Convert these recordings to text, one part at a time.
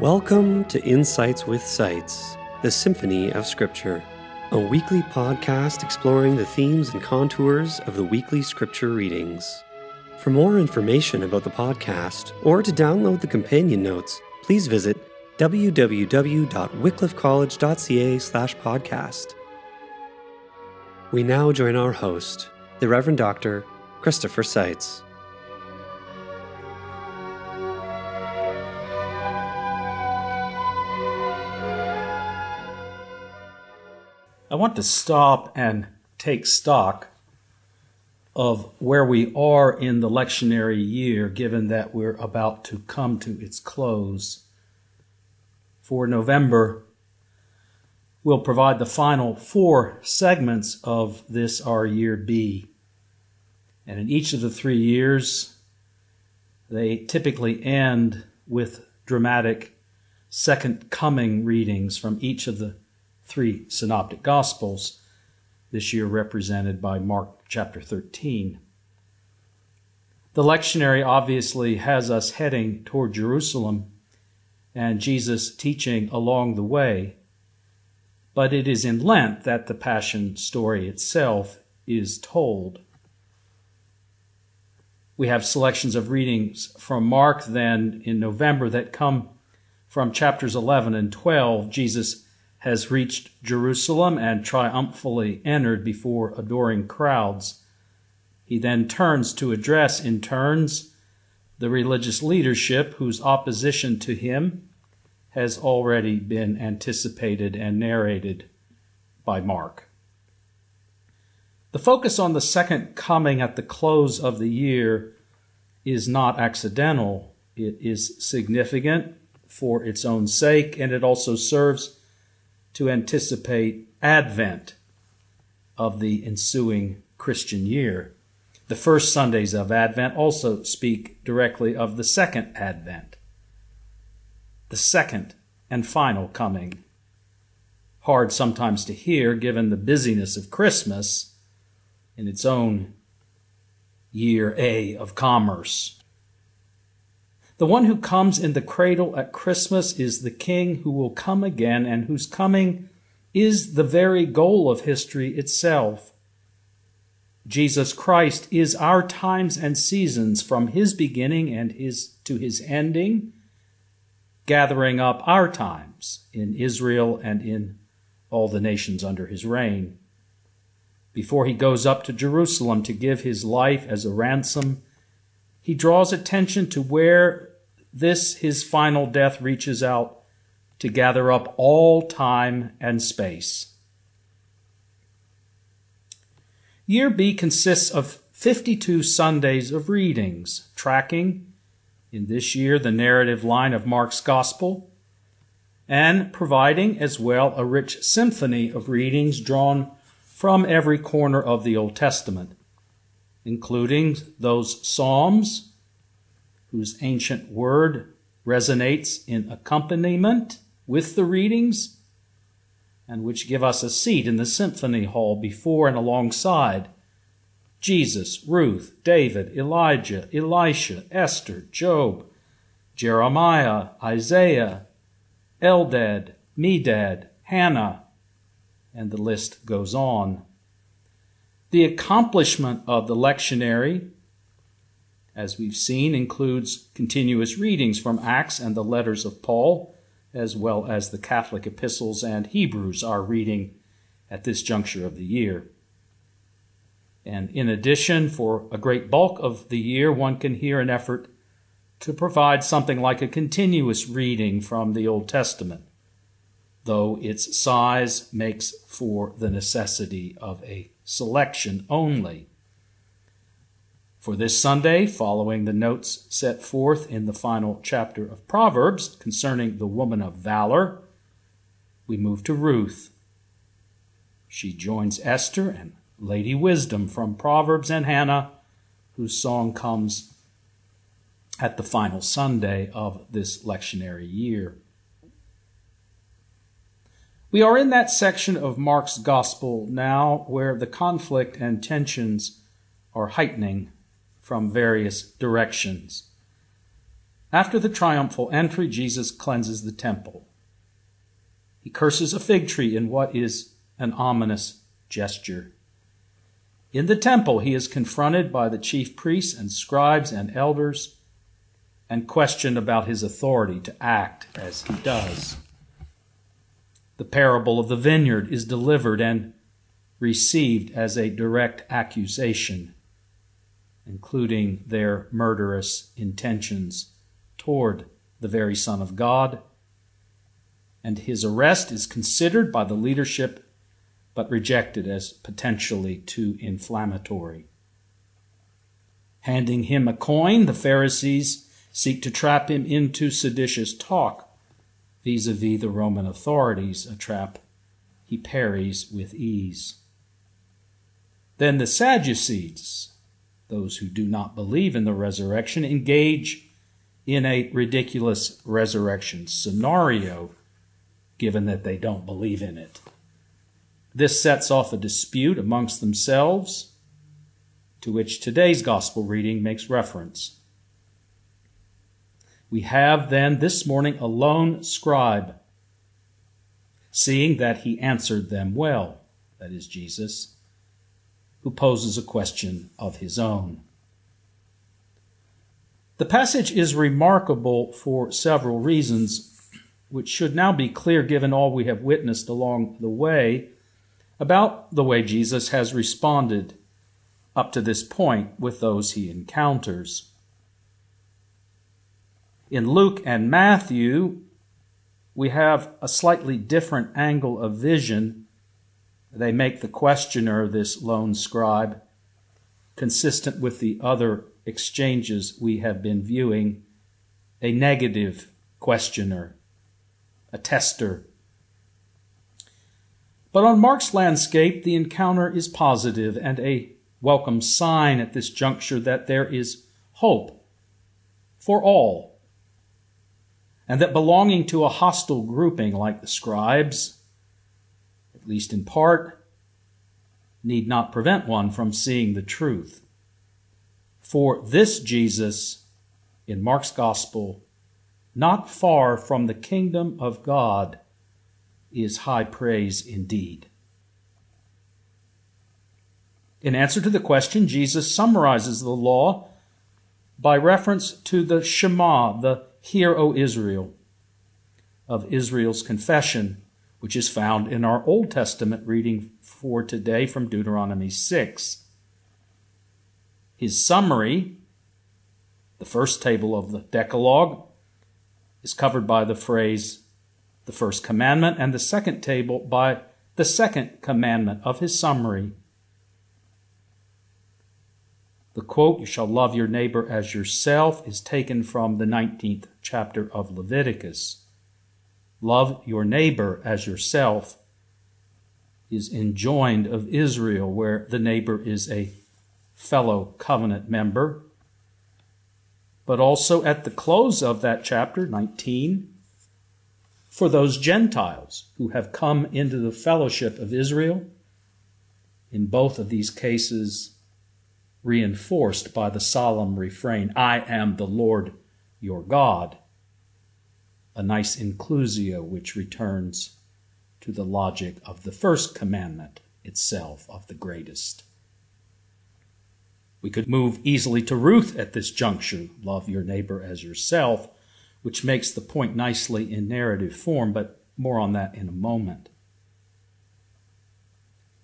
Welcome to Insights with Sites, the Symphony of Scripture, a weekly podcast exploring the themes and contours of the weekly scripture readings. For more information about the podcast or to download the companion notes, please visit www.wycliffecollege.ca/podcast. We now join our host, the Reverend Dr. Christopher Sites. I want to stop and take stock of where we are in the lectionary year, given that we're about to come to its close. For November, we'll provide the final four segments of this, our Year B. And in each of the 3 years, they typically end with dramatic Second Coming readings from each of the 3 Synoptic Gospels, this year represented by Mark chapter 13. The lectionary obviously has us heading toward Jerusalem and Jesus teaching along the way, but it is in Lent that the Passion story itself is told. We have selections of readings from Mark then in November that come from chapters 11 and 12. Jesus has reached Jerusalem and triumphantly entered before adoring crowds. He then turns to address in turns the religious leadership whose opposition to him has already been anticipated and narrated by Mark. The focus on the Second Coming at the close of the year is not accidental. It is significant for its own sake, and it also serves to anticipate Advent of the ensuing Christian year. The first Sundays of Advent also speak directly of the second Advent, the second and final coming. Hard sometimes to hear given the busyness of Christmas in its own year A of commerce. The one who comes in the cradle at Christmas is the King who will come again and whose coming is the very goal of history itself. Jesus Christ is our times and seasons from his beginning and to his ending, gathering up our times in Israel and in all the nations under his reign. Before he goes up to Jerusalem to give his life as a ransom, he draws attention to where this, his final death, reaches out to gather up all time and space. Year B consists of 52 Sundays of readings, tracking, in this year, the narrative line of Mark's Gospel, and providing as well a rich symphony of readings drawn from every corner of the Old Testament, including those psalms whose ancient word resonates in accompaniment with the readings and which give us a seat in the symphony hall before and alongside Jesus, Ruth, David, Elijah, Elisha, Esther, Job, Jeremiah, Isaiah, Eldad, Medad, Hannah, and the list goes on. The accomplishment of the lectionary, as we've seen, includes continuous readings from Acts and the letters of Paul, as well as the Catholic epistles and Hebrews are reading at this juncture of the year. And in addition, for a great bulk of the year, one can hear an effort to provide something like a continuous reading from the Old Testament, though its size makes for the necessity of a selection only. For this Sunday, following the notes set forth in the final chapter of Proverbs concerning the woman of valor, we move to Ruth. She joins Esther and Lady Wisdom from Proverbs and Hannah, whose song comes at the final Sunday of this lectionary year. We are in that section of Mark's Gospel now where the conflict and tensions are heightening from various directions. After the triumphal entry, Jesus cleanses the temple. He curses a fig tree in what is an ominous gesture. In the temple, he is confronted by the chief priests and scribes and elders and questioned about his authority to act as he does. The parable of the vineyard is delivered and received as a direct accusation, including their murderous intentions toward the very Son of God. And his arrest is considered by the leadership, but rejected as potentially too inflammatory. Handing him a coin, the Pharisees seek to trap him into seditious talk vis-a-vis the Roman authorities, a trap he parries with ease. Then the Sadducees, those who do not believe in the resurrection, engage in a ridiculous resurrection scenario, given that they don't believe in it. This sets off a dispute amongst themselves, to which today's gospel reading makes reference. We have then this morning a lone scribe, seeing that he answered them well, that is Jesus, who poses a question of his own. The passage is remarkable for several reasons, which should now be clear given all we have witnessed along the way about the way Jesus has responded up to this point with those he encounters. In Luke and Matthew, we have a slightly different angle of vision. They make the questioner, this lone scribe, consistent with the other exchanges we have been viewing, a negative questioner, a tester. But on Mark's landscape, the encounter is positive and a welcome sign at this juncture that there is hope for all, and that belonging to a hostile grouping like the scribes, at least in part, need not prevent one from seeing the truth. For this Jesus, in Mark's Gospel, not far from the kingdom of God, is high praise indeed. In answer to the question, Jesus summarizes the law by reference to the Shema, the Hear, O Israel, of Israel's confession, which is found in our Old Testament reading for today from Deuteronomy 6. His summary, the first table of the Decalogue, is covered by the phrase, the first commandment, and the second table by the second commandment of his summary. The quote, "You shall love your neighbor as yourself," is taken from the 19th chapter of Leviticus. Love your neighbor as yourself is enjoined of Israel, where the neighbor is a fellow covenant member. But also at the close of that chapter, 19, for those Gentiles who have come into the fellowship of Israel, in both of these cases reinforced by the solemn refrain, "I am the Lord your God," a nice inclusio which returns to the logic of the first commandment itself, of the greatest. We could move easily to Ruth at this juncture, love your neighbor as yourself, which makes the point nicely in narrative form, but more on that in a moment.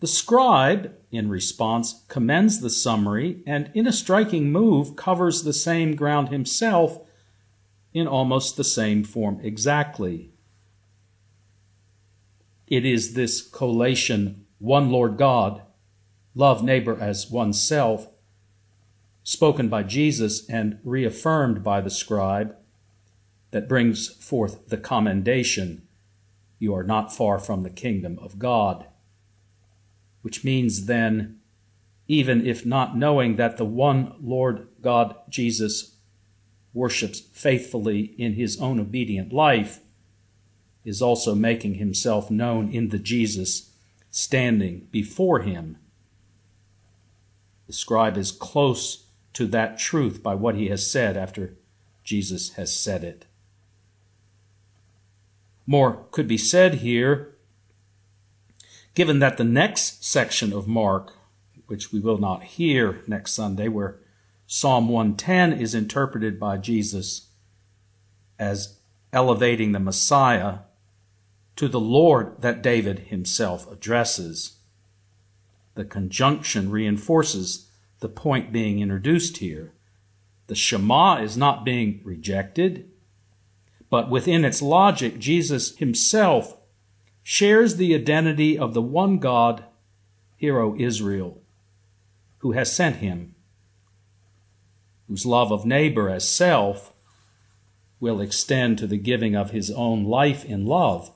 The scribe, in response, commends the summary and, in a striking move, covers the same ground himself in almost the same form exactly. It is this collation, one Lord God, love neighbor as oneself, spoken by Jesus and reaffirmed by the scribe, that brings forth the commendation, "You are not far from the kingdom of God," which means then, even if not knowing that the one Lord God Jesus worships faithfully in his own obedient life, is also making himself known in the Jesus standing before him. The scribe is close to that truth by what he has said after Jesus has said it. More could be said here, given that the next section of Mark, which we will not hear next Sunday, where Psalm 110 is interpreted by Jesus as elevating the Messiah to the Lord that David himself addresses. The conjunction reinforces the point being introduced here. The Shema is not being rejected, but within its logic, Jesus himself shares the identity of the one God, Hear, O Israel, who has sent him, whose love of neighbor as self will extend to the giving of his own life in love,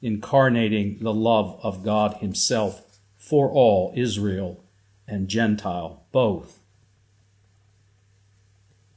incarnating the love of God himself for all, Israel and Gentile, both.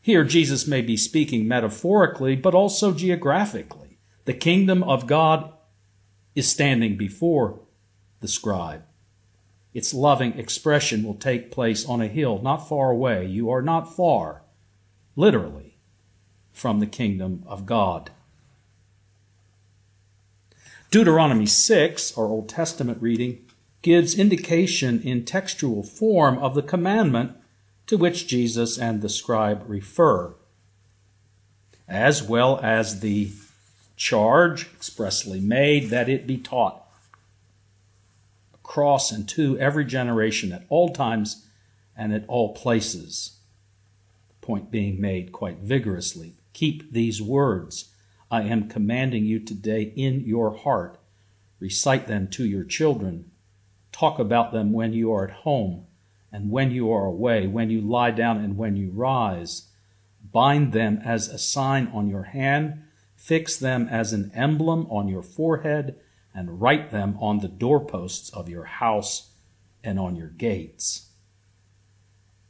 Here Jesus may be speaking metaphorically, but also geographically. The kingdom of God is standing before the scribe. Its loving expression will take place on a hill not far away. You are not far, literally, from the kingdom of God. Deuteronomy 6, our Old Testament reading, gives indication in textual form of the commandment to which Jesus and the scribe refer, as well as the charge expressly made that it be taught across and to every generation at all times and at all places. The point being made quite vigorously. Keep these words I am commanding you today in your heart. Recite them to your children. Talk about them when you are at home and when you are away, when you lie down and when you rise. Bind them as a sign on your hand. Fix them as an emblem on your forehead, and write them on the doorposts of your house and on your gates.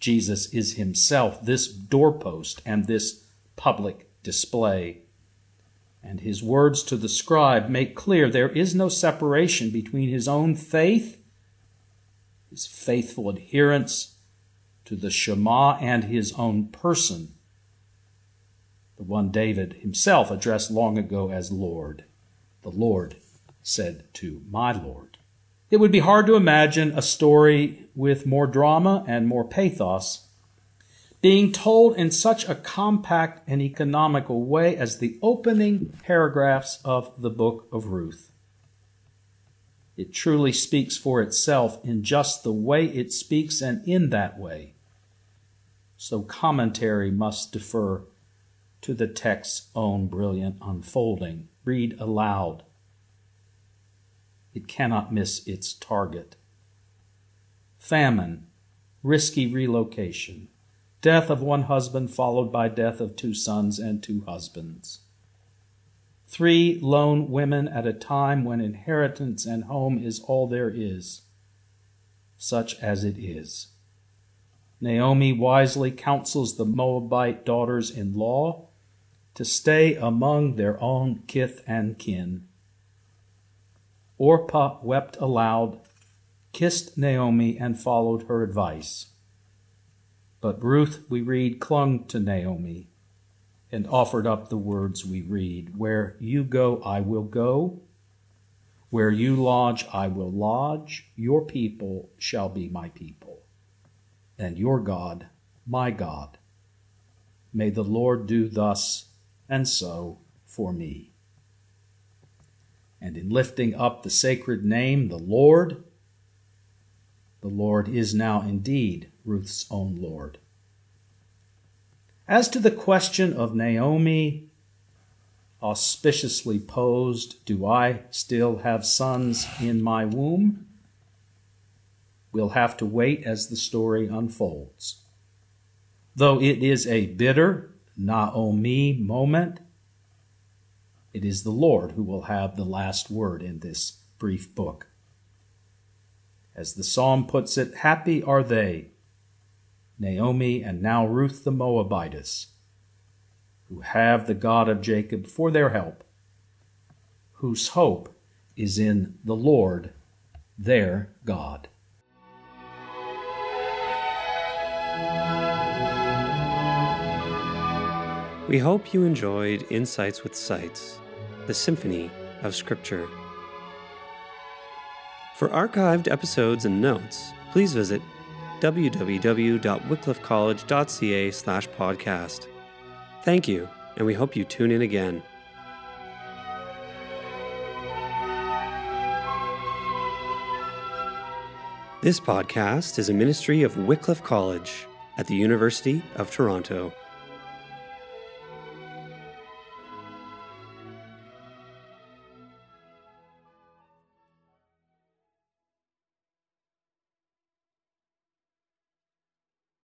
Jesus is himself this doorpost and this public display. And his words to the scribe make clear there is no separation between his own faith, his faithful adherence to the Shema, and his own person, the one David himself addressed long ago as Lord. The Lord said to my Lord. It would be hard to imagine a story with more drama and more pathos being told in such a compact and economical way as the opening paragraphs of the book of Ruth. It truly speaks for itself in just the way it speaks and in that way. So commentary must defer to the text's own brilliant unfolding. Read aloud. It cannot miss its target. Famine, risky relocation, death of one husband followed by death of two sons and two husbands. 3 lone women at a time when inheritance and home is all there is, such as it is. Naomi wisely counsels the Moabite daughters-in-law to stay among their own kith and kin. Orpah wept aloud, kissed Naomi, and followed her advice. But Ruth, we read, clung to Naomi and offered up the words we read, where you go, I will go. Where you lodge, I will lodge. Your people shall be my people, and your God, my God. May the Lord do thus and so for me. And in lifting up the sacred name, the Lord is now indeed Ruth's own Lord. As to the question of Naomi, auspiciously posed, do I still have sons in my womb? We'll have to wait as the story unfolds. Though it is a bitter Naomi moment, it is the Lord who will have the last word in this brief book. As the psalm puts it, happy are they, Naomi and now Ruth the Moabitess, who have the God of Jacob for their help, whose hope is in the Lord, their God. We hope you enjoyed Insights with Sites, the Symphony of Scripture. For archived episodes and notes, please visit www.wycliffecollege.ca/podcast. Thank you, and we hope you tune in again. This podcast is a ministry of Wycliffe College at the University of Toronto.